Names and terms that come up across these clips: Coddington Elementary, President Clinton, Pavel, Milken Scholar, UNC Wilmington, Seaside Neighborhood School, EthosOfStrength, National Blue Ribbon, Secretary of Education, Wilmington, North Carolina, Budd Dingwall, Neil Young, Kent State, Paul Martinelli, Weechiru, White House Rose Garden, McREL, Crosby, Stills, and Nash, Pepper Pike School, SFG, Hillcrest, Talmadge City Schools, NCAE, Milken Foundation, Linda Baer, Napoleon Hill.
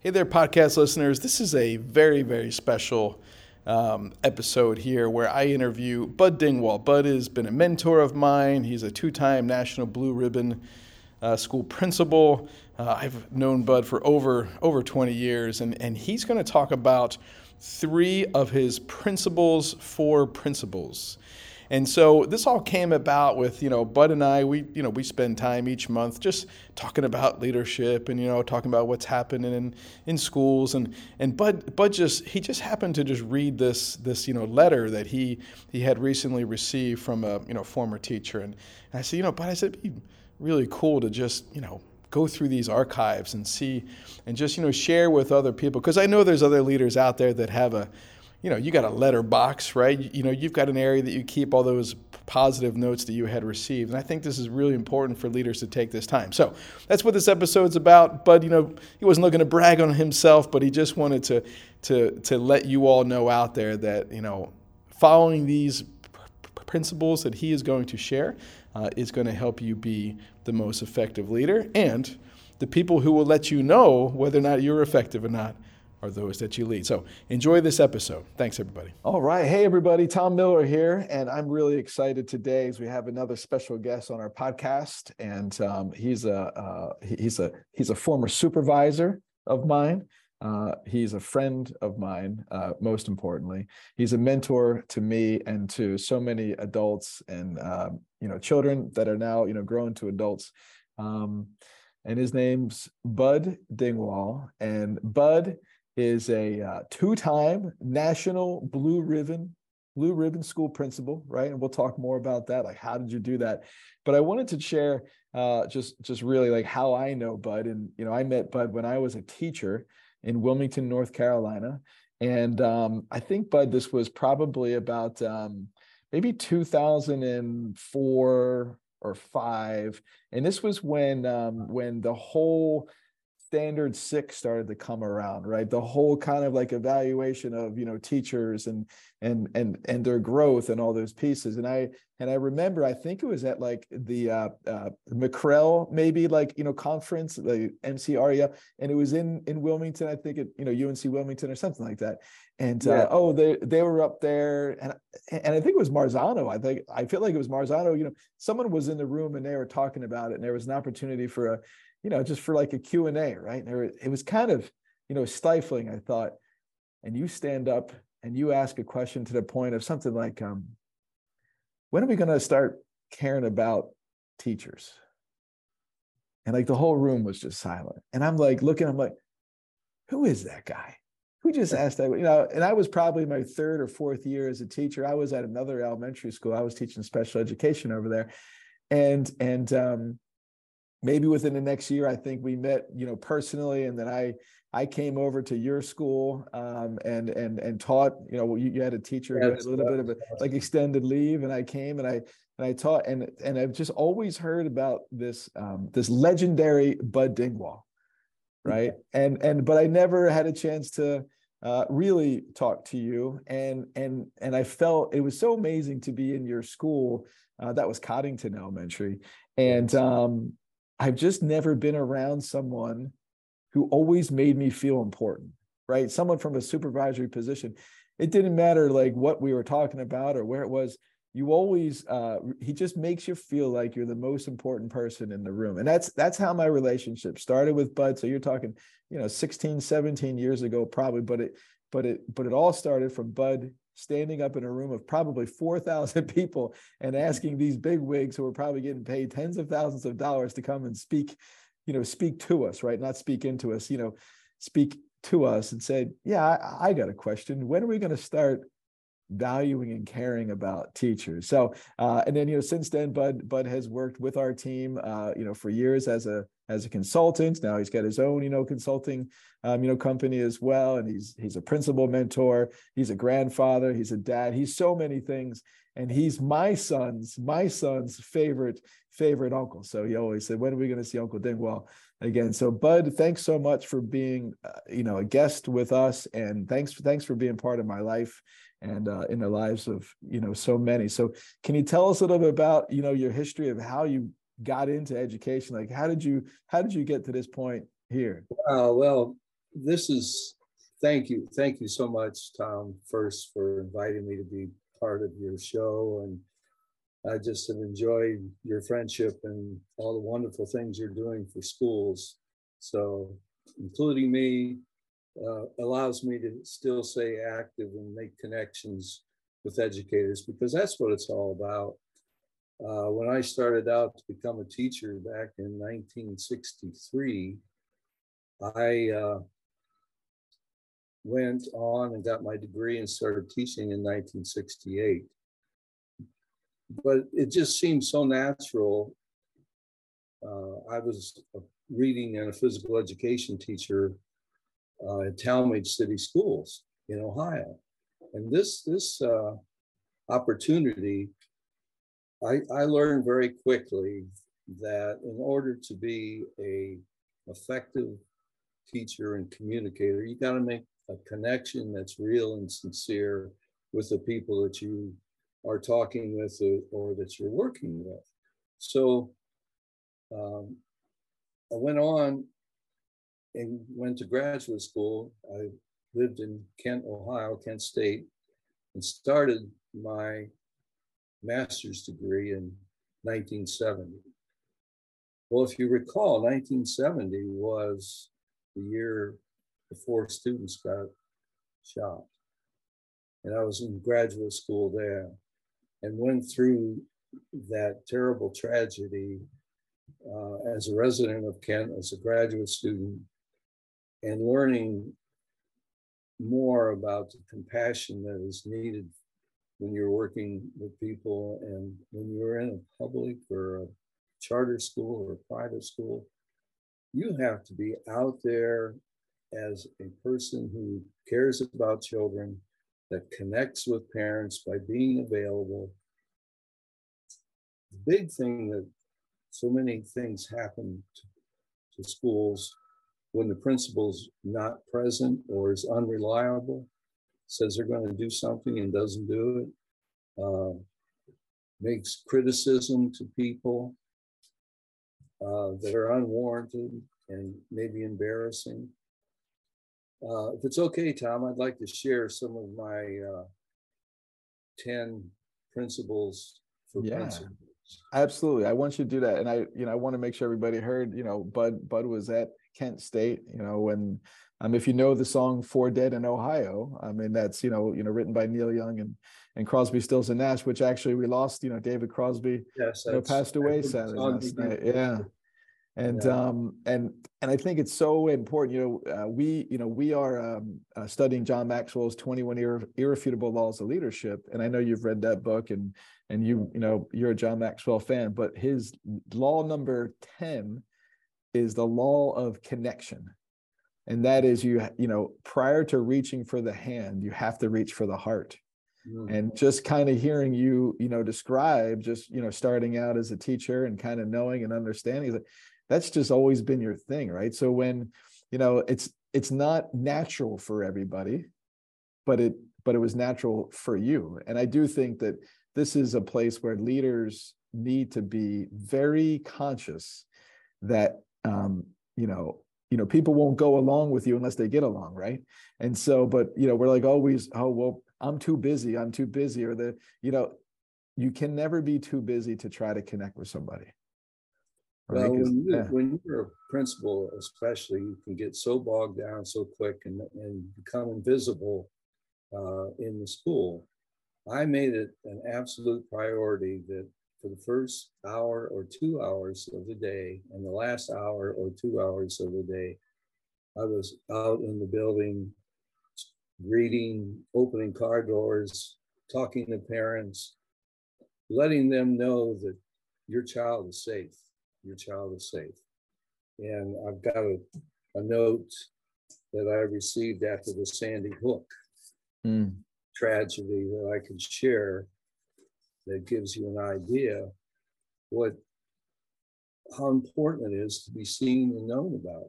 Hey there, podcast listeners. This is a very, very special episode here where I interview Budd Dingwall. Bud has been a mentor of mine. He's a two-time National Blue Ribbon school principal. I've known Bud for over 20 years, and he's going to talk about three of his principles for principals. And so this all came about with, Bud and I, we spend time each month just talking about leadership and, talking about what's happening in schools. And Bud just happened to just read this, letter that he had recently received from a, former teacher. And I said, Bud, it'd be really cool to just, go through these archives and see and just, share with other people. Because I know there's other leaders out there that have a, you got a letter box, right? You've got an area that you keep all those positive notes that you had received. And I think this is really important for leaders to take this time. So that's what this episode's about. But, he wasn't looking to brag on himself, but he just wanted to let you all know out there that, following these principles that he is going to share is going to help you be the most effective leader. And the people who will let you know whether or not you're effective or not are those that you lead. So enjoy this episode. Thanks, everybody. All right. Hey, everybody. Tom Miller here. And I'm really excited today as we have another special guest on our podcast. And he's a former supervisor of mine. He's a friend of mine, most importantly. He's a mentor to me and to so many adults and, children that are now, grown to adults. And his name's Budd Dingwall. And Budd is a two-time National Blue Ribbon school principal, right? And we'll talk more about that. Like, how did you do that? But I wanted to share just really like how I know Bud. And, I met Bud when I was a teacher in Wilmington, North Carolina. And I think, Bud, this was probably about maybe 2004 or 5. And this was when the whole standard 6 started to come around, right? The whole kind of like evaluation of, teachers and their growth and all those pieces. And I remember, I think it was at like the McREL maybe like, conference, the MCREL, and it was in Wilmington, I think at, UNC Wilmington or something like that. And yeah. They were up there, and I think it was Marzano. I feel like it was Marzano, someone was in the room and they were talking about it, and there was an opportunity for a, just for like a Q&A, right? And it was kind of, stifling, I thought. And you stand up and you ask a question to the point of something like, when are we going to start caring about teachers? And like the whole room was just silent. And I'm like looking, I'm like, who is that guy? Who just asked that? And I was probably my third or fourth year as a teacher. I was at another elementary school. I was teaching special education over there. And maybe within the next year, I think we met, personally, and then I came over to your school and taught. You had a teacher who had a little bit of a like extended leave, and I came and I taught, and I've just always heard about this this legendary Budd Dingwall, right? Yeah. But I never had a chance to really talk to you, and I felt it was so amazing to be in your school. That was Coddington Elementary, and I've just never been around someone who always made me feel important, right? Someone from a supervisory position. It didn't matter like what we were talking about or where it was. You always, he just makes you feel like you're the most important person in the room. And that's how my relationship started with Bud. So you're talking, 16, 17 years ago, probably, but it all started from Bud standing up in a room of probably 4,000 people and asking these bigwigs who are probably getting paid tens of thousands of dollars to come and speak, speak to us, right? Not speak into us, speak to us and say, yeah, I got a question. When are we going to start valuing and caring about teachers? So, and then, since then, Bud has worked with our team, for years as a consultant. Now he's got his own, consulting, company as well. And he's a principal mentor. He's a grandfather. He's a dad. He's so many things. And he's my son's favorite uncle. So he always said, when are we going to see Uncle Dingwall again? So Bud, thanks so much for being, a guest with us. And thanks for being part of my life and in the lives of, so many. So can you tell us a little bit about, your history of how you got into education? Like, how did you get to this point here? Well, thank you so much, Tom, first for inviting me to be part of your show. And I just have enjoyed your friendship and all the wonderful things you're doing for schools. So including me allows me to still stay active and make connections with educators, because that's what it's all about. When I started out to become a teacher back in 1963, I went on and got my degree and started teaching in 1968. But it just seemed so natural. I was reading and a physical education teacher at Talmadge City Schools in Ohio. And this opportunity, I learned very quickly that in order to be an effective teacher and communicator, you got to make a connection that's real and sincere with the people that you are talking with or that you're working with. So I went on and went to graduate school. I lived in Kent, Ohio, Kent State, and started my master's degree in 1970. Well, if you recall, 1970 was the year before students got shot. And I was in graduate school there and went through that terrible tragedy as a resident of Kent, as a graduate student, and learning more about the compassion that is needed when you're working with people, and when you're in a public or a charter school or a private school, you have to be out there as a person who cares about children, that connects with parents by being available. The big thing that so many things happen to schools when the principal's not present or is unreliable, says they're going to do something and doesn't do it, makes criticism to people that are unwarranted and maybe embarrassing. If it's okay, Tom, I'd like to share some of my 10 principles for principals. Absolutely, I want you to do that. And I want to make sure everybody heard, Bud was at Kent State, when if you know the song "For Dead in Ohio," I mean, that's, written by Neil Young and Crosby, Stills, and Nash, which actually we lost, David Crosby, passed away Saturday night. Yeah. And, and I think it's so important, we are studying John Maxwell's 21 Irrefutable Laws of Leadership. And I know you've read that book and you're a John Maxwell fan, but his law number 10 is the law of connection. And that is, prior to reaching for the hand, you have to reach for the heart. Mm-hmm. And just kind of hearing you, describe just, starting out as a teacher and kind of knowing and understanding that that's just always been your thing, right? So when, it's not natural for everybody, but it was natural for you. And I do think that this is a place where leaders need to be very conscious that, people won't go along with you unless they get along, right? And so, but, we're like always, oh, well, I'm too busy, or you can never be too busy to try to connect with somebody. Right? Well, when you're a principal, especially, you can get so bogged down so quick and become invisible in the school. I made it an absolute priority that for the first hour or 2 hours of the day and the last hour or 2 hours of the day, I was out in the building, greeting, opening car doors, talking to parents, letting them know that your child is safe, your child is safe. And I've got a note that I received after the Sandy Hook tragedy that I can share that gives you an idea how important it is to be seen and known about.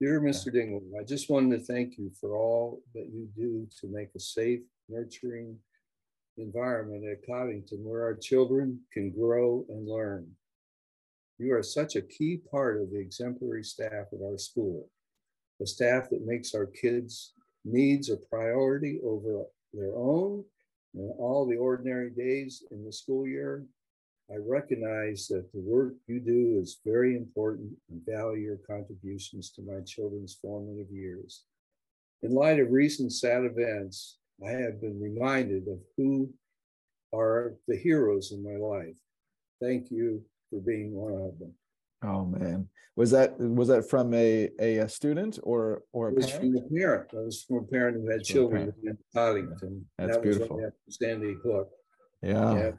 Dear Mr. Dingwall, I just wanted to thank you for all that you do to make a safe, nurturing environment at Coddington where our children can grow and learn. You are such a key part of the exemplary staff of our school, the staff that makes our kids' needs a priority over their own. And all the ordinary days in the school year, I recognize that the work you do is very important and value your contributions to my children's formative years. In light of recent sad events, I have been reminded of who are the heroes in my life. Thank you for being one of them. Oh man, was that from a student or a parent? It was from a parent. That was from a parent who had children in Coddington. That's that beautiful. Sandy Hook. Yeah.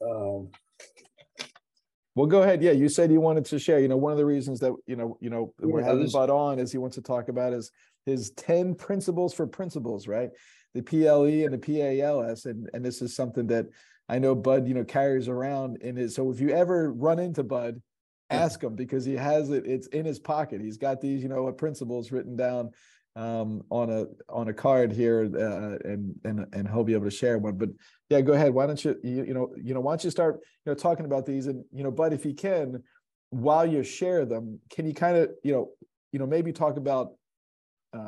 Well, go ahead. Yeah, you said you wanted to share. You know, one of the reasons that we're having Budd on is he wants to talk about is his 10 principles for principals, right? The PLE and the PALS, and this is something that I know Budd carries around in his. So if you ever run into Budd, ask him because he has it. It's in his pocket. He's got these principles written down on a card here, and he'll be able to share one. But yeah, go ahead. Why don't you why don't you start talking about these, and Budd, if you can, while you share them, can you kind of maybe talk about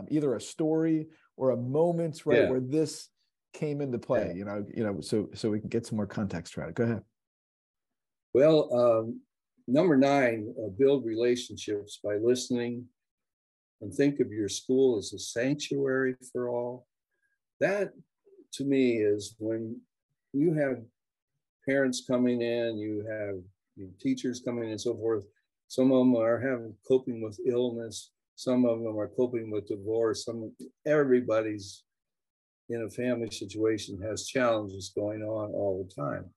either a story or a moment where this came into play, so we can get some more context around it. Go ahead. Well. Number 9, build relationships by listening, and think of your school as a sanctuary for all. That, to me, is when you have parents coming in, you have teachers coming in and so forth. Some of them are coping with illness. Some of them are coping with divorce. Everybody's in a family situation, has challenges going on all the time.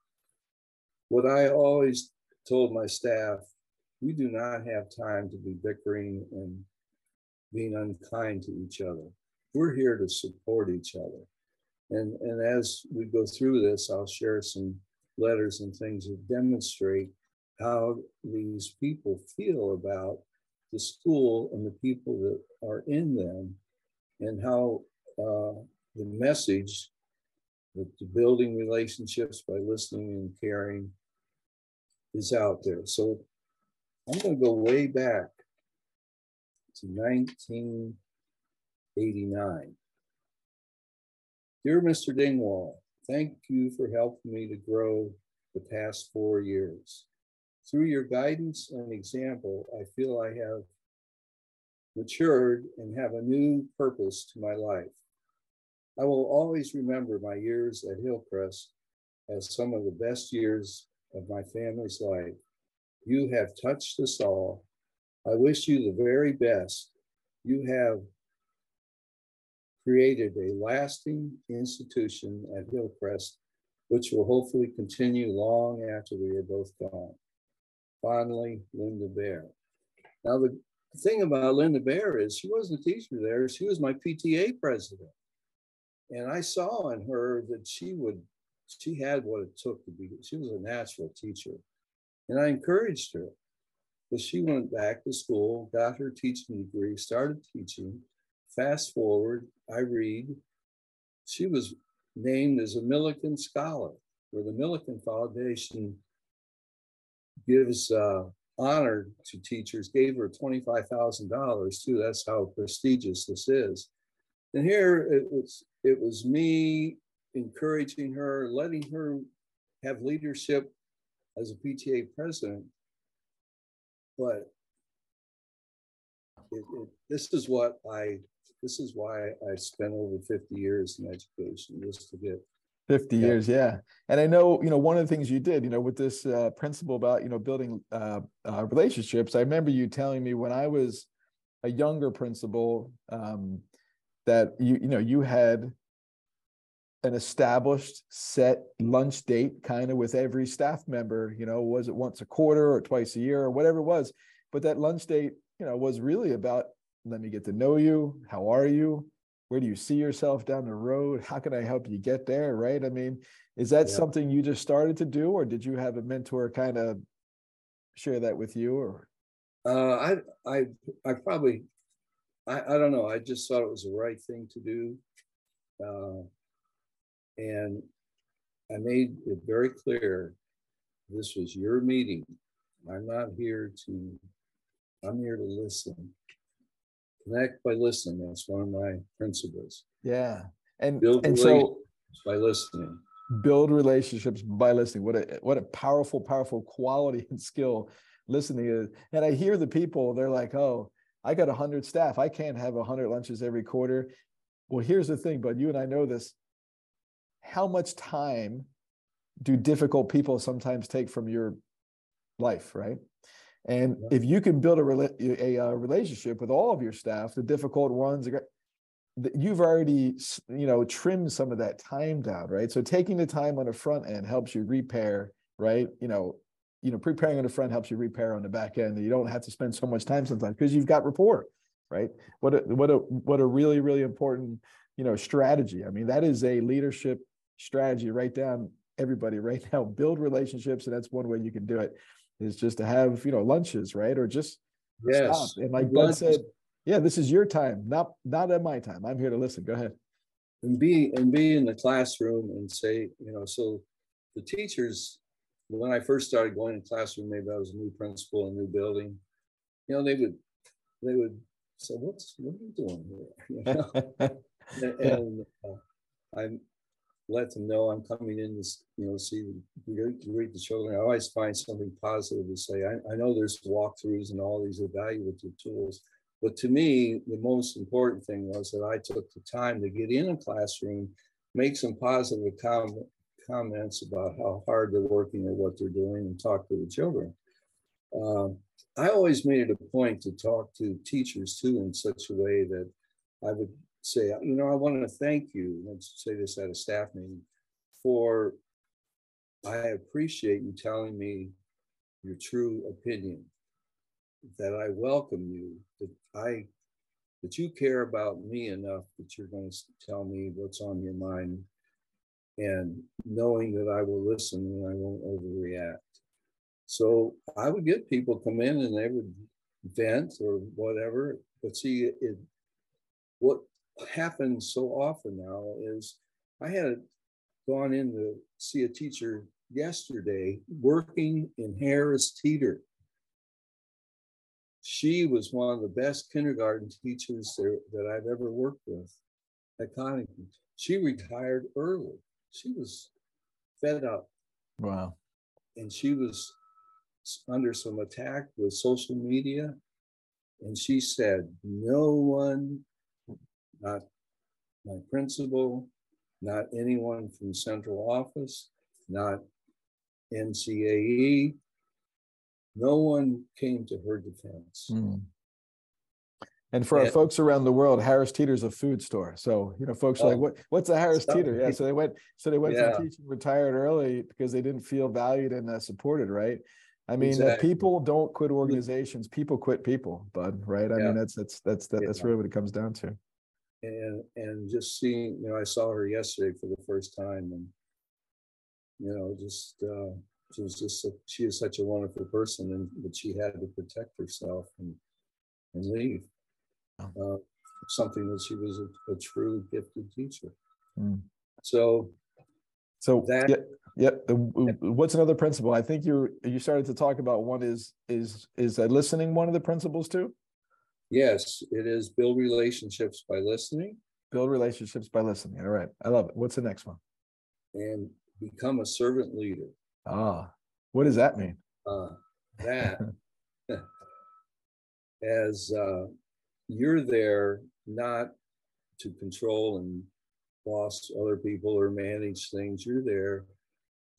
What I always told my staff, we do not have time to be bickering and being unkind to each other. We're here to support each other. And as we go through this, I'll share some letters and things that demonstrate how these people feel about the school and the people that are in them, and how the message that the building relationships by listening and caring is out there. So I'm going to go way back to 1989. Dear Mr. Dingwall, thank you for helping me to grow the past 4 years. Through your guidance and example, I feel I have matured and have a new purpose to my life. I will always remember my years at Hillcrest as some of the best years of my family's life. You have touched us all. I wish you the very best. You have created a lasting institution at Hillcrest, which will hopefully continue long after we are both gone. Fondly, Linda Baer. Now, the thing about Linda Baer is she wasn't a teacher there. She was my PTA president. And I saw in her that she had what it took to be, she was a natural teacher. And I encouraged her. But she went back to school, got her teaching degree, started teaching. Fast forward, I read, she was named as a Milken Scholar, where the Milken Foundation gives honor to teachers, gave her $25,000 too. That's how prestigious this is. And here it was me encouraging her, letting her have leadership as a PTA president. But this is why I spent over 50 years in education, just to get 50 yeah. years. Yeah. And I know, you know, one of the things you did, you know, with this principle about, you know, building relationships, I remember you telling me when I was a younger principal that, you had an established set lunch date kind of with every staff member, you know, was it once a quarter or twice a year or whatever it was. But that lunch date, you know, was really about, let me get to know you. How are you? Where do you see yourself down the road? How can I help you get there? Right. I mean, is that yeah. something you just started to do, or did you have a mentor kind of share that with you? Or I don't know. I just thought it was the right thing to do. And I made it very clear, this was your meeting. I'm not here to, I'm here to listen. Connect by listening. That's one of my principles. Yeah. And build relationships by listening. Build relationships by listening. What a powerful, powerful quality and skill listening is. And I hear the people, they're like, oh, I got 100 staff. I can't have 100 lunches every quarter. Well, here's the thing, Bud, you and I know this. How much time do difficult people sometimes take from your life, right? And yeah. if you can build a relationship with all of your staff, the difficult ones, you've already, you know, trimmed some of that time down, right? So taking the time on the front end helps you repair, right? You know, preparing on the front helps you repair on the back end. You don't have to spend so much time sometimes because you've got rapport, right? What a really, really important, you know, strategy. I mean, that is a leadership strategy. Write down, everybody, right now. Build relationships, and that's one way you can do it. Is just to have, you know, lunches, right? Or just yes. stop. And like Bud said, yeah, this is your time, not at my time. I'm here to listen. Go ahead. And be in the classroom and say, you know, so the teachers, when I first started going in the classroom, maybe I was a new principal, a new building, you know, they would say, what are you doing here? You know? I let them know I'm coming in to, you know, see, read the children. I always find something positive to say. I know there's walkthroughs and all these evaluative tools, but to me, the most important thing was that I took the time to get in a classroom, make some positive comments about how hard they're working or what they're doing, and talk to the children. I always made it a point to talk to teachers too in such a way that I would say, you know, I want to thank you, let's say this at a staff meeting, for I appreciate you telling me your true opinion, that I welcome you, that you care about me enough that you're going to tell me what's on your mind, and knowing that I will listen and I won't overreact. So I would get people come in and they would vent or whatever, but see, what happens so often now is I had gone in to see a teacher yesterday working in Harris Teeter. She was one of the best kindergarten teachers that I've ever worked with at Coddington. She retired early. She was fed up. Wow. And she was under some attack with social media. And she said, no one, not my principal, not anyone from central office, not NCAE. No one came to her defense. Mm. And for our folks around the world, Harris Teeter's a food store. So, you know, folks are like, what's a Harris Teeter? Yeah, so they went from teaching, retired early because they didn't feel valued and supported, right? I mean, exactly. People don't quit organizations, people quit people, Bud, right? I mean, that's really what it comes down to. And just seeing, you know, I saw her yesterday for the first time, and, you know, just she was just she is such a wonderful person, and but she had to protect herself and leave. Something that she was a true gifted teacher. Mm. So that. Yep. What's another principle? I think you started to talk about one is listening. One of the principles too. Yes, it is build relationships by listening. Build relationships by listening. All right. I love it. What's the next one? And become a servant leader. Ah, what does that mean? That as you're there not to control and boss other people or manage things. You're there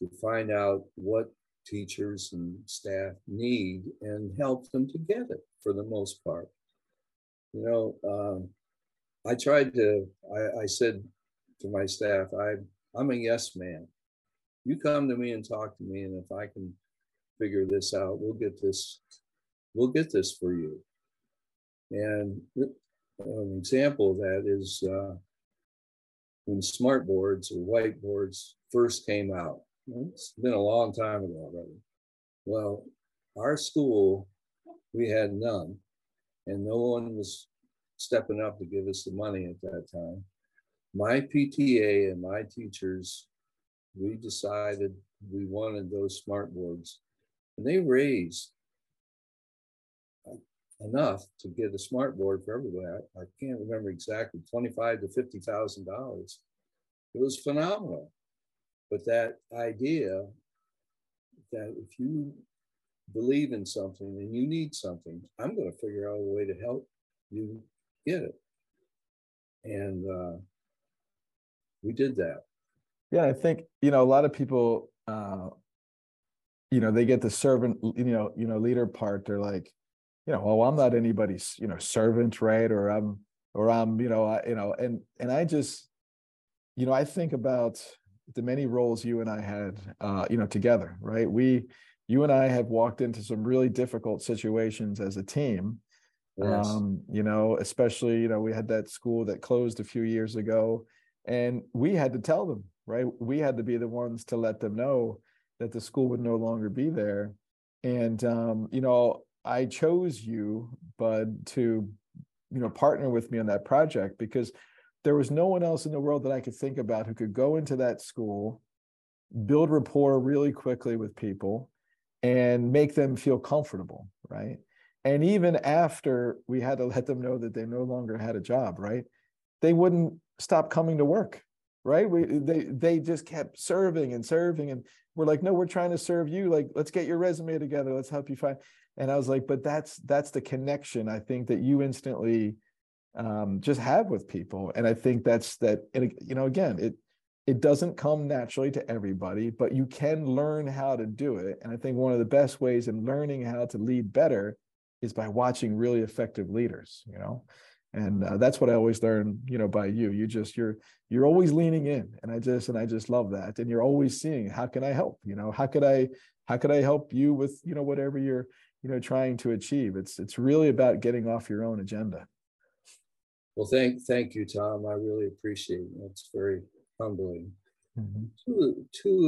to find out what teachers and staff need and help them to get it for the most part. You know, I tried to, I said to my staff, I'm a yes man. You come to me and talk to me, and if I can figure this out, we'll get this for you. And an example of that is when smart boards or whiteboards first came out. It's been a long time ago already. Well, our school, we had none, and no one was stepping up to give us the money at that time. My PTA and my teachers, we decided we wanted those smart boards, and they raised enough to get a smart board for everybody. I can't remember exactly, $25,000 to $50,000. It was phenomenal. But that idea that if you believe in something and you need something, I'm going to figure out a way to help you get it. And we did that. Yeah, I think, you know, a lot of people, you know, they get the servant, you know, leader part. They're like, you know, well, I'm not anybody's, you know, servant, right? Or I'm, you know, and I just, you know, I think about the many roles you and I had, you know, together, right? You and I have walked into some really difficult situations as a team. Yes. You know, especially, you know, we had that school that closed a few years ago, and we had to tell them, right? We had to be the ones to let them know that the school would no longer be there. And, you know, I chose you, Bud, to, you know, partner with me on that project, because there was no one else in the world that I could think about who could go into that school, build rapport really quickly with people, and make them feel comfortable, right? And even after we had to let them know that they no longer had a job, right, they wouldn't stop coming to work, right? They just kept serving and serving, and we're like, no, we're trying to serve you. Like, let's get your resume together. Let's help you find. And I was like, but that's the connection, I think, that you instantly just have with people. And I think that's that. And, you know, again, it doesn't come naturally to everybody, but you can learn how to do it. And I think one of the best ways in learning how to lead better is by watching really effective leaders, you know. And that's what I always learn, you know, by you. You're always leaning in, and I just love that. And you're always seeing, how can I help? You know, how could I help you with, you know, whatever you're, you know, trying to achieve. It's really about getting off your own agenda. Well, thank you, Tom. I really appreciate it. It's very humbling. Mm-hmm. Two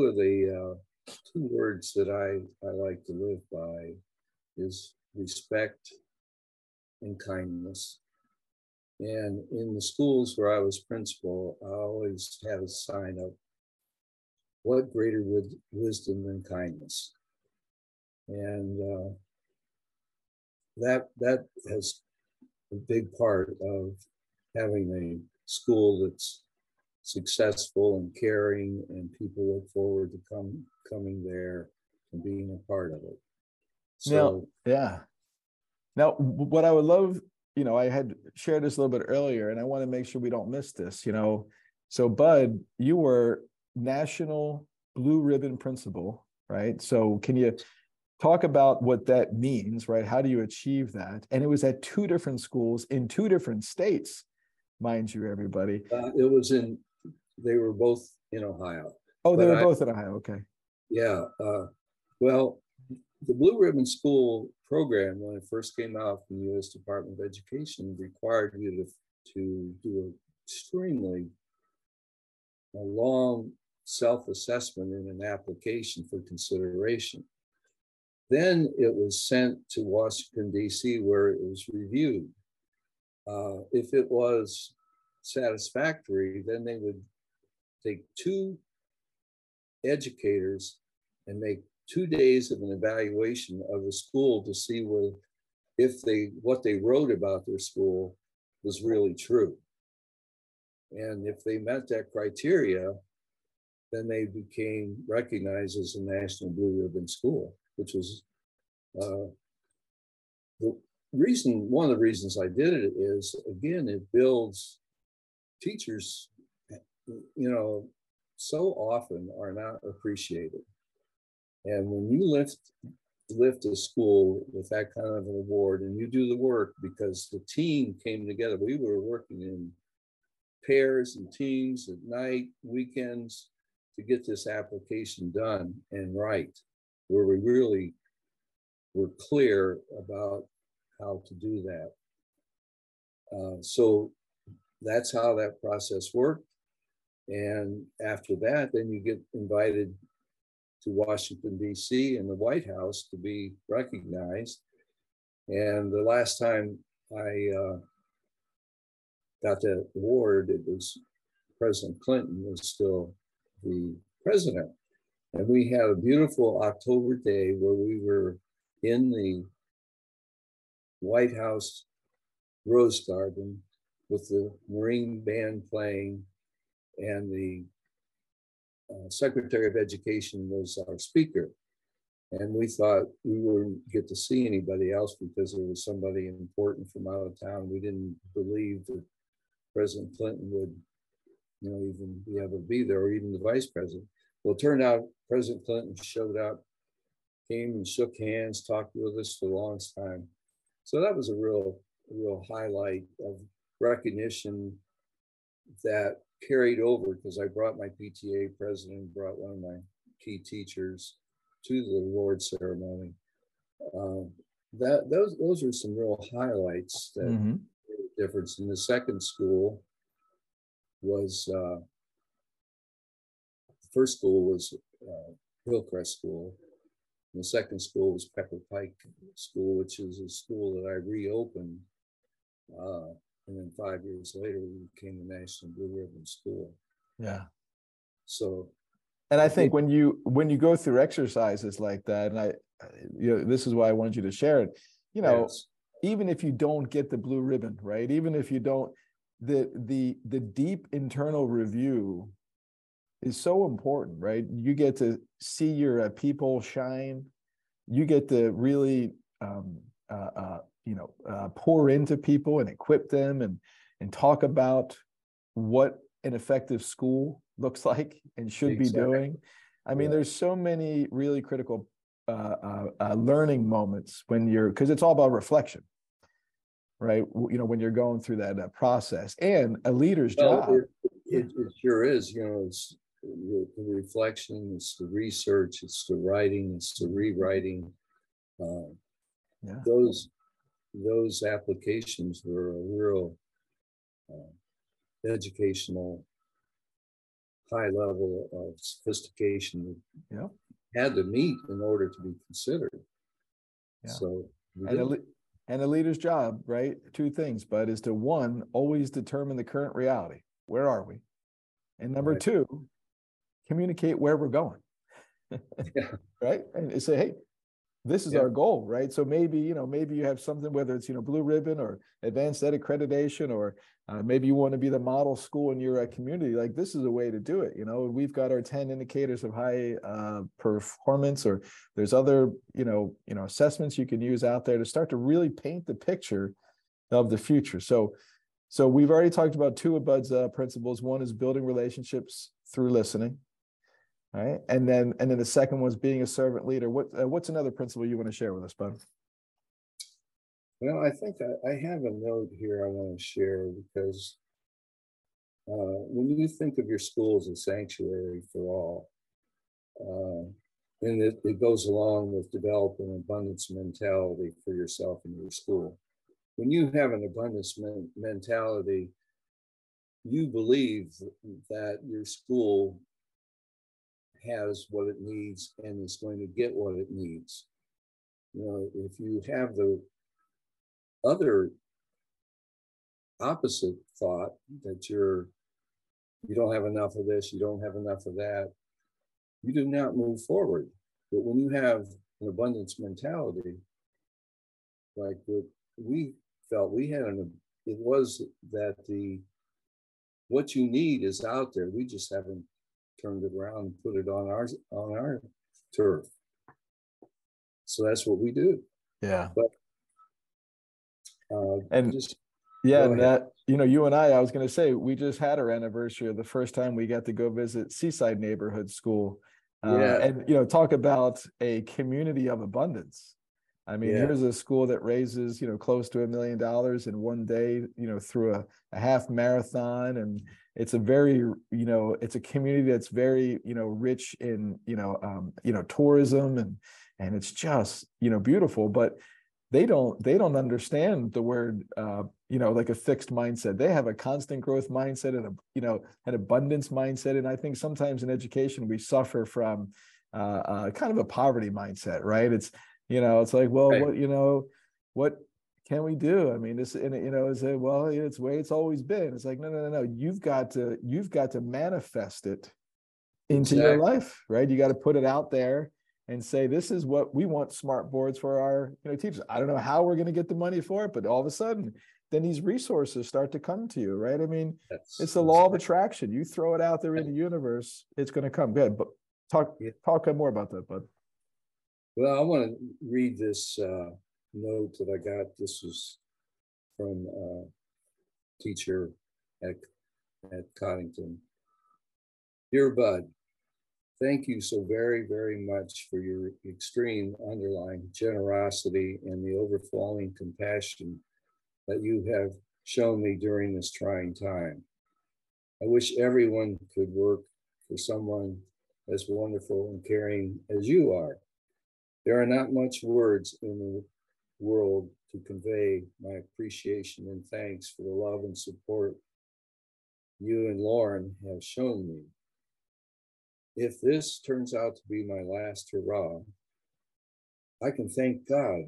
of the two words that I like to live by is respect and kindness. And in the schools where I was principal, I always had a sign up, what greater wisdom than kindness? And that has a big part of having a school that's successful and caring, and people look forward to coming there and being a part of it. So, yeah. Now, what I would love, you know, I had shared this a little bit earlier, and I want to make sure we don't miss this, you know. So, Bud, you were National Blue Ribbon Principal, right? So can you talk about what that means, right? How do you achieve that? And it was at two different schools in two different states, mind you, everybody. They were both in Ohio. Oh, they were both in Ohio. Okay. Yeah. Well, the Blue Ribbon School program, when it first came out from the U.S. Department of Education, required you to do an extremely long self-assessment in an application for consideration. Then it was sent to Washington, D.C., where it was reviewed. If it was satisfactory, then they would take two educators and make 2 days of an evaluation of the school to see what they wrote about their school was really true. And if they met that criteria, then they became recognized as a National Blue Ribbon School, which was one of the reasons I did it is, again, it builds teachers you know, so often are not appreciated. And when you lift a school with that kind of an award, and you do the work, because the team came together. We were working in pairs and teams at night, weekends, to get this application done and right, where we really were clear about how to do that. So that's how that process worked. And after that, then you get invited to Washington, D.C. and the White House to be recognized. And the last time I got that award, it was President Clinton was still the president. And we had a beautiful October day where we were in the White House Rose Garden with the Marine Band playing, and the Secretary of Education was our speaker. And we thought we wouldn't get to see anybody else because there was somebody important from out of town. We didn't believe that President Clinton would, you know, even be able to be there, or even the vice president. Well, it turned out President Clinton showed up, came and shook hands, talked with us for the longest time. So that was a real highlight of recognition that carried over, because I brought my PTA president, brought one of my key teachers to the award ceremony. Those are some real highlights that made a difference. And the second school was, the first school was Hillcrest School. And the second school was Pepper Pike School, which is a school that I reopened. And then 5 years later, we became the National Blue Ribbon School. Yeah. So. And I think when you go through exercises like that, and this is why I wanted you to share it, you know, yes. Even if you don't get the blue ribbon, right? Even if you don't, the deep internal review is so important, right? You get to see your people shine. You get to really, pour into people and equip them and talk about what an effective school looks like and should exactly. be doing. I mean, yeah. There's so many really critical learning moments when you're, because it's all about reflection, right? You know, when you're going through that process, and a leader's job. It sure is, you know, it's the reflection, it's the research, it's the writing, it's the rewriting. Yeah. Those applications were a real educational high level of sophistication that had to meet in order to be considered. Yeah. So, and a leader's job, right? Two things, Bud, is to, one, always determine the current reality. Where are we? And number right. two, communicate where we're going. yeah. Right? And say, hey, this is our goal, right? So maybe you have something, whether it's, blue ribbon or advanced ed accreditation, or maybe you want to be the model school in your community. Like, this is a way to do it. We've got our 10 indicators of high performance, or there's other, assessments you can use out there to start to really paint the picture of the future. So we've already talked about two of Bud's principles. One is building relationships through listening. Right. And then the second was being a servant leader. What's another principle you want to share with us, Bud? Well, I think I have a note here I want to share, because when you think of your school as a sanctuary for all, and it goes along with developing an abundance mentality for yourself and your school. When you have an abundance mentality, you believe that your school has what it needs and is going to get what it needs. If you have the other opposite thought that you don't have enough of this, you don't have enough of that, you do not move forward. But when you have an abundance mentality, like what we felt we had, it was that what you need is out there. We just haven't turned it around and put it on our turf. So that's what we do. Yeah. But, and just Yeah, and that, you know, you and I was going to say, we just had our anniversary of the first time we got to go visit Seaside Neighborhood School. And, you know, talk about a community of abundance. I mean, here's a school that raises, you know, close to $1 million in one day, you know, through a half marathon. And it's a very, you know, it's a community that's very, you know, rich in, you know, tourism, and it's just, you know, beautiful. But they don't understand the word, you know, like a fixed mindset. They have a constant growth mindset and a, you know, an abundance mindset. And I think sometimes in education, we suffer from kind of a poverty mindset, right? It's, you know, it's like, well, what, you know, what can we do? I mean, this, and, you know, it's like, well, it's the way it's always been. It's like, no. You've got to manifest it into your life, right? You got to put it out there and say, this is what we want, smart boards for our, you know, teachers. I don't know how we're going to get the money for it, but all of a sudden, then these resources start to come to you, right? I mean, it's the law of attraction. You throw it out there in the universe, it's going to come. Good, but talk more about that, bud. Well, I want to read this note that I got. This is from a teacher at Coddington. Dear Bud, thank you so very, very much for your extreme underlying generosity and the overflowing compassion that you have shown me during this trying time. I wish everyone could work for someone as wonderful and caring as you are. There are not much words in the world to convey my appreciation and thanks for the love and support you and Lauren have shown me. If this turns out to be my last hurrah, I can thank God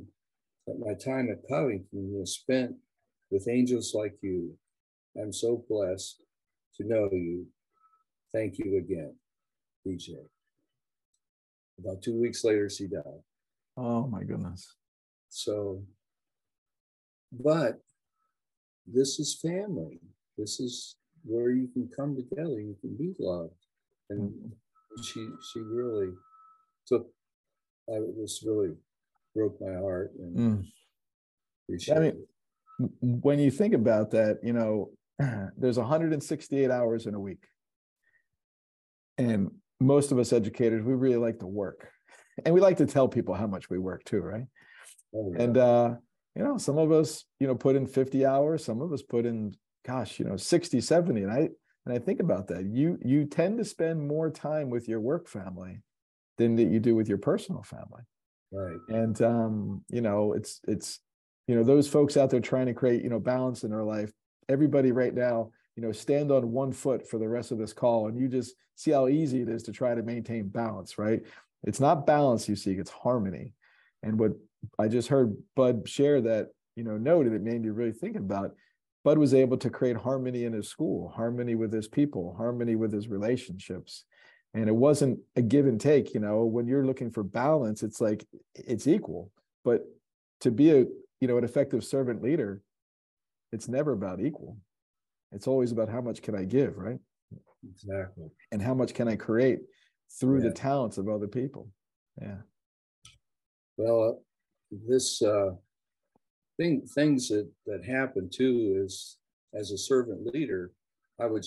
that my time at Covington was spent with angels like you. I'm so blessed to know you. Thank you again, DJ. About 2 weeks later, she died. Oh, my goodness. So, but this is family. This is where you can come together. You can be loved. And she really took, it just really broke my heart. And appreciate it. When you think about that, you know, there's 168 hours in a week. And most of us educators, we really like to work, and we like to tell people how much we work too, right? And you know, some of us, you know, put in 50 hours, some of us put in, gosh, you know, 60, 70. And I think about that. You tend to spend more time with your work family than that you do with your personal family. Right. And you know, it's you know, those folks out there trying to create, you know, balance in their life, everybody right now, you know, stand on one foot for the rest of this call, and you just see how easy it is to try to maintain balance, right? It's not balance you seek, it's harmony. And what I just heard Bud share that, you know, noted, it made me really think about, Bud was able to create harmony in his school, harmony with his people, harmony with his relationships. And it wasn't a give and take, you know, when you're looking for balance, it's like, it's equal. But to be a, you know, an effective servant leader, it's never about equal. It's always about how much can I give, right? Exactly. And how much can I create through the talents of other people? Yeah. Well, this things that happen too is, as a servant leader, I would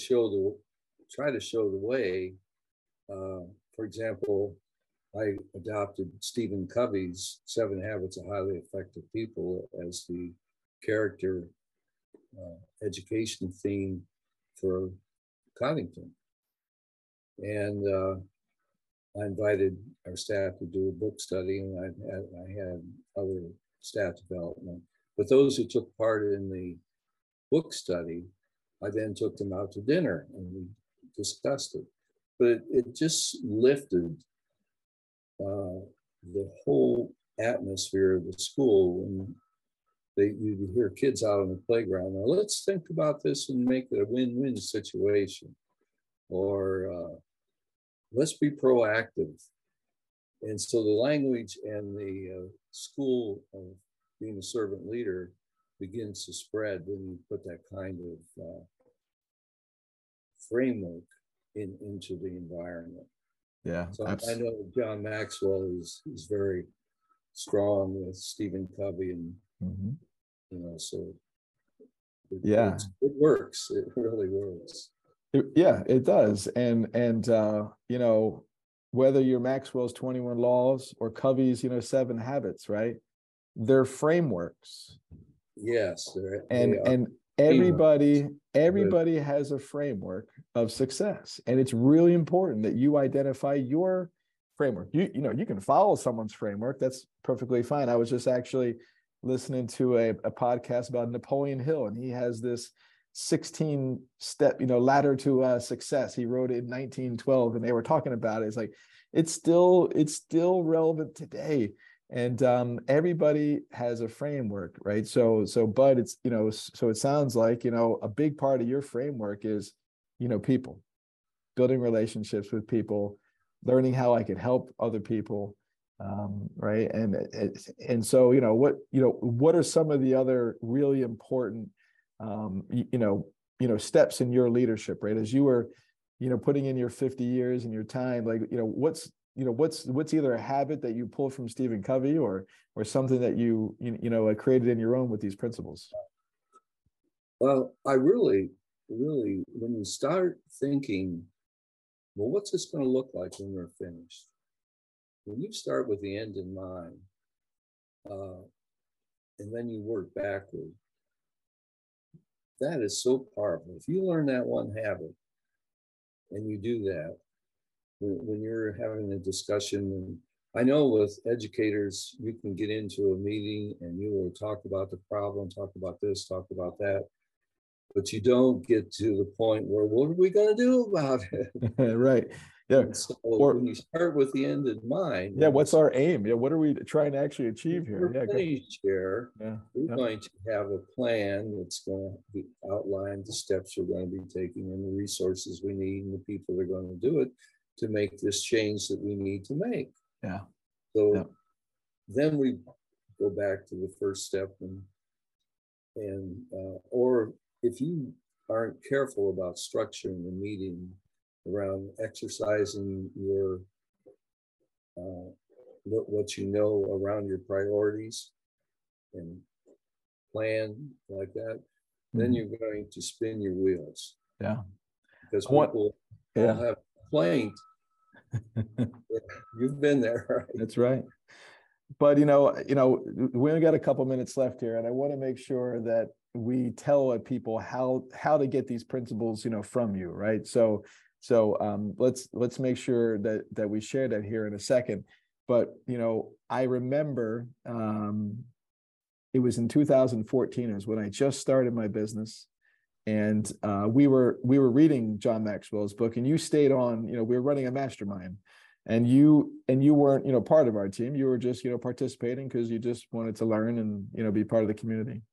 try to show the way. For example, I adopted Stephen Covey's 7 Habits of Highly Effective People as the character education theme for Coddington. And I invited our staff to do a book study, and I had other staff development. But those who took part in the book study, I then took them out to dinner and we discussed it. But it just lifted the whole atmosphere of the school. And you hear kids out on the playground, now let's think about this and make it a win-win situation. Or let's be proactive. And so the language and the school of being a servant leader begins to spread when you put that kind of framework into the environment. Yeah. So absolutely. I know John Maxwell is very strong with Stephen Covey and you know, so Yeah, it works. It really works. Yeah, it does. And you know, whether you're Maxwell's 21 laws or Covey's, you know, 7 habits, right? They're frameworks. Yes. And everybody has a framework of success. And it's really important that you identify your framework. You know, you can follow someone's framework. That's perfectly fine. I was just actually listening to a podcast about Napoleon Hill, and he has this 16-step, you know, ladder to success. He wrote it in 1912, and they were talking about it. It's like, it's still relevant today. And everybody has a framework, right? So, Bud, it's, you know, so it sounds like, you know, a big part of your framework is, you know, people, building relationships with people, learning how I could help other people, right? And so, you know, what are some of the other really important, you know, steps in your leadership, right? As you were, you know, putting in your 50 years and your time, like, you know, what's either a habit that you pull from Stephen Covey or something that you know created in your own with these principles? Well, I really, when you start thinking, well, what's this going to look like when we're finished? When you start with the end in mind, and then you work backward, that is so powerful. If you learn that one habit and you do that, when you're having a discussion, and I know with educators, you can get into a meeting and you will talk about the problem, talk about this, talk about that, but you don't get to the point where, what are we going to do about it? Right. Yeah. So when you start with the end in mind. Yeah. What's our aim? Yeah. What are we trying to actually achieve here? We're going to have a plan that's going to be outlined, the steps we're going to be taking and the resources we need and the people that are going to do it, to make this change that we need to make. Yeah. So then we go back to the first step, and or if you aren't careful about structuring the meeting around exercising your what you know around your priorities and plan like that, then you're going to spin your wheels. Yeah. Because people will have complaint. You've been there, right? That's right. But you know, we only got a couple minutes left here, and I want to make sure that we tell people how to get these principles, you know, from you, right? So let's make sure that we share that here in a second. But you know, I remember it was in 2014 is when I just started my business. And we were reading John Maxwell's book, and you stayed on. You know, we were running a mastermind, and you weren't, you know, part of our team. You were just, you know, participating because you just wanted to learn and, you know, be part of the community.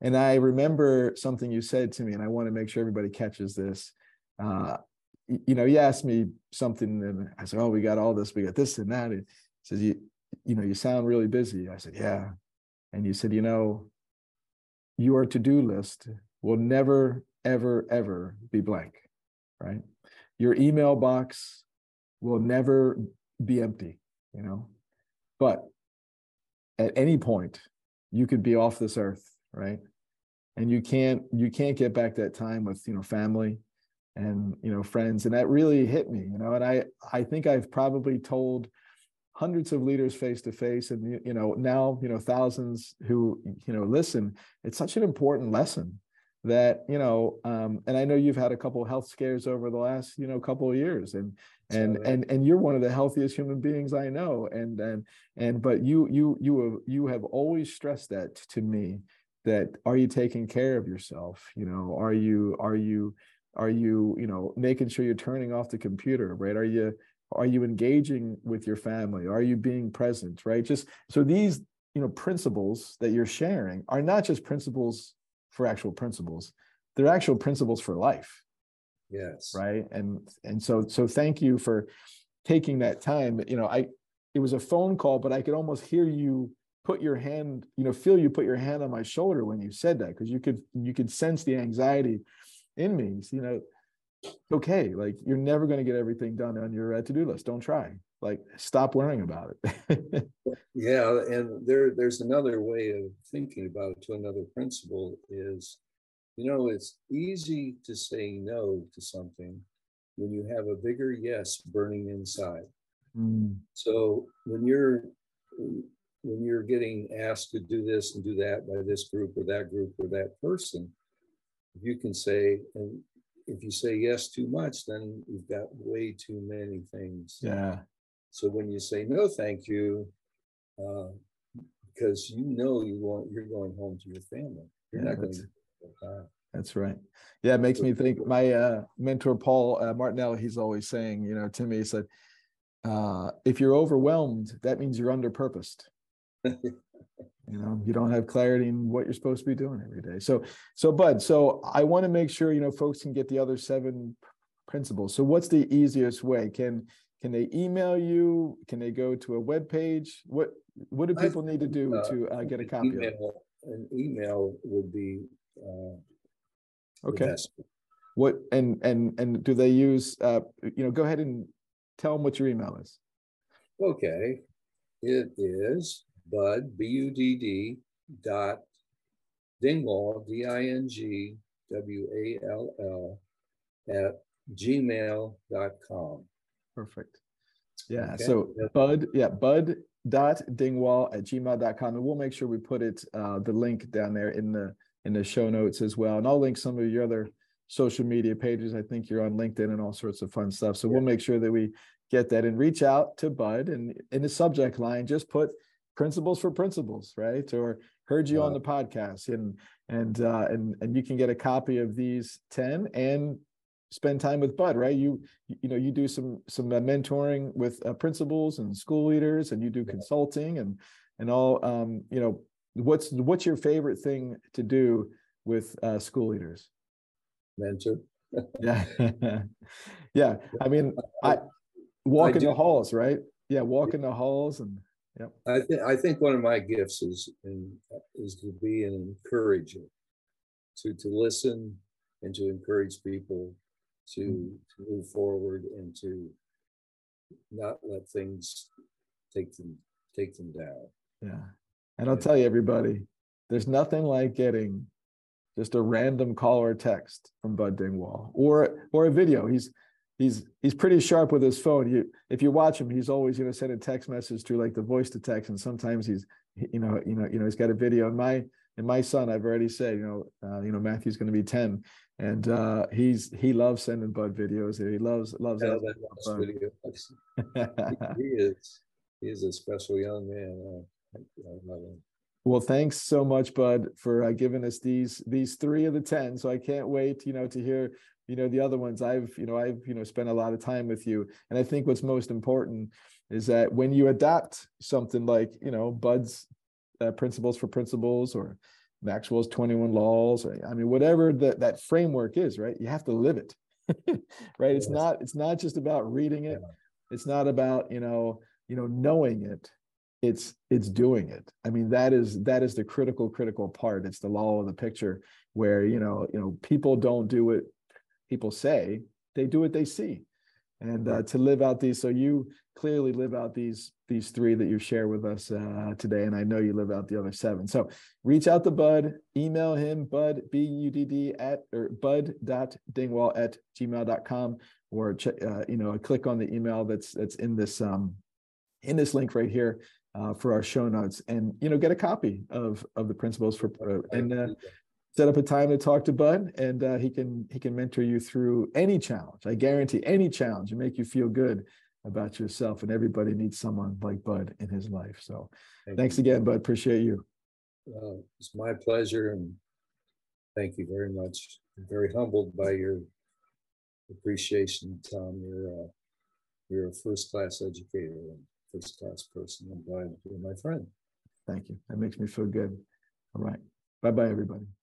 And I remember something you said to me, and I want to make sure everybody catches this. You know, you asked me something, and I said, "Oh, we got all this, we got this and that." It says, "You know, you sound really busy." I said, "Yeah," and you said, "You know, your to-do list will never, ever, ever be blank," right? Your email box will never be empty, you know, but at any point you could be off this earth, right? And you can't get back that time with, you know, family and, you know, friends. And that really hit me, you know, and I think I've probably told hundreds of leaders face to face, and, you know, now, you know, thousands who, you know, listen. It's such an important lesson that, you know, and I know you've had a couple of health scares over the last, you know, couple of years, and you're one of the healthiest human beings I know. But you have always stressed that to me, that are you taking care of yourself? You know, are you making sure you're turning off the computer, right? Are you engaging with your family? Are you being present, right? Just so these, you know, principles that you're sharing are not just principles for actual principles, they're actual principles for life. Yes. Right. And so thank you for taking that time. You know, it was a phone call, but I could almost hear you put your hand, you know, feel you put your hand on my shoulder when you said that, because you could sense the anxiety in me. So, you know, okay, like, you're never going to get everything done on your to-do list. Don't try. Like, stop worrying about it. Yeah, and there's another way of thinking about it. To another principle is, You know, it's easy to say no to something when you have a bigger yes burning inside. Mm. So when you're getting asked to do this and do that by this group or that person, you can say, and if you say yes too much, then you've got way too many things. Yeah. So when you say no, thank you, because you know you're going home to your family. You're not going to That's right. Yeah, it makes me think. My mentor, Paul Martinelli, he's always saying, you know, to me, he said, if you're overwhelmed, that means you're underpurposed. You know, you don't have clarity in what you're supposed to be doing every day. So Bud, so I want to make sure, you know, folks can get the other seven principles. So what's the easiest way? Can they email you? Can they go to a web page? What do people need to do to get a copy of it? An email would be okay. What and do they use? You know, go ahead and tell them what your email is. Okay, it is budd.dingwall dingwall @gmail.com. Perfect. Yeah. Okay. So Bud. Yeah, budd.dingwall@gmail.com, and we'll make sure we put it the link down there in the show notes as well. And I'll link some of your other social media pages. I think you're on LinkedIn and all sorts of fun stuff. So yeah, we'll make sure that we get that and reach out to Bud, and in the subject line, just put principles for principals, right? Or heard you on the podcast, and you can get a copy of these 10 and spend time with Bud, right? You know, you do some mentoring with principals and school leaders, and you do consulting and all, you know, what's your favorite thing to do with school leaders? Mentor. Yeah. Yeah. I mean, I walk in the halls, right? Yeah. Walk in the halls. And yep. I think one of my gifts is to be an encourager, to listen and to encourage people to move forward and to not let things take them down. Yeah. And I'll tell you, everybody, there's nothing like getting just a random call or text from Budd Dingwall or a video. He's pretty sharp with his phone. If you watch him, he's always going to send a text message through like the voice to text, and sometimes he's you know he's got a video. And my son, I've already said, Matthew's going to be 10, and he loves sending Bud videos. He loves that. He is a special young man. Well, thanks so much, Bud, for giving us these three of the 10. So I can't wait, to hear, the other ones. I've spent a lot of time with you. And I think what's most important is that when you adopt something like, Bud's principles for principles or Maxwell's 21 laws, or, whatever that framework is, right? You have to live it, right? Yes. It's not just about reading it. Yeah. It's not about, knowing it. It's doing it. That is the critical part. It's the law of the picture, where people don't do what people say, they do what they see. And to live out these, so you clearly live out these three that you share with us today, and I know you live out the other seven. So reach out to Bud, email him, Bud, budd or budd.dingwall@gmail.com, or click on the email that's in this link right here for our show notes, and get a copy of the principles for and set up a time to talk to Bud, and he can mentor you through any challenge. I guarantee any challenge will make you feel good about yourself, and everybody needs someone like Bud in his life. So thanks again, Bud. Appreciate you. It's my pleasure, and thank you very much. I'm very humbled by your appreciation, Tom. You're a first-class educator. First class person. I'm glad you're my friend. Thank you. That makes me feel good. All right. Bye-bye, everybody.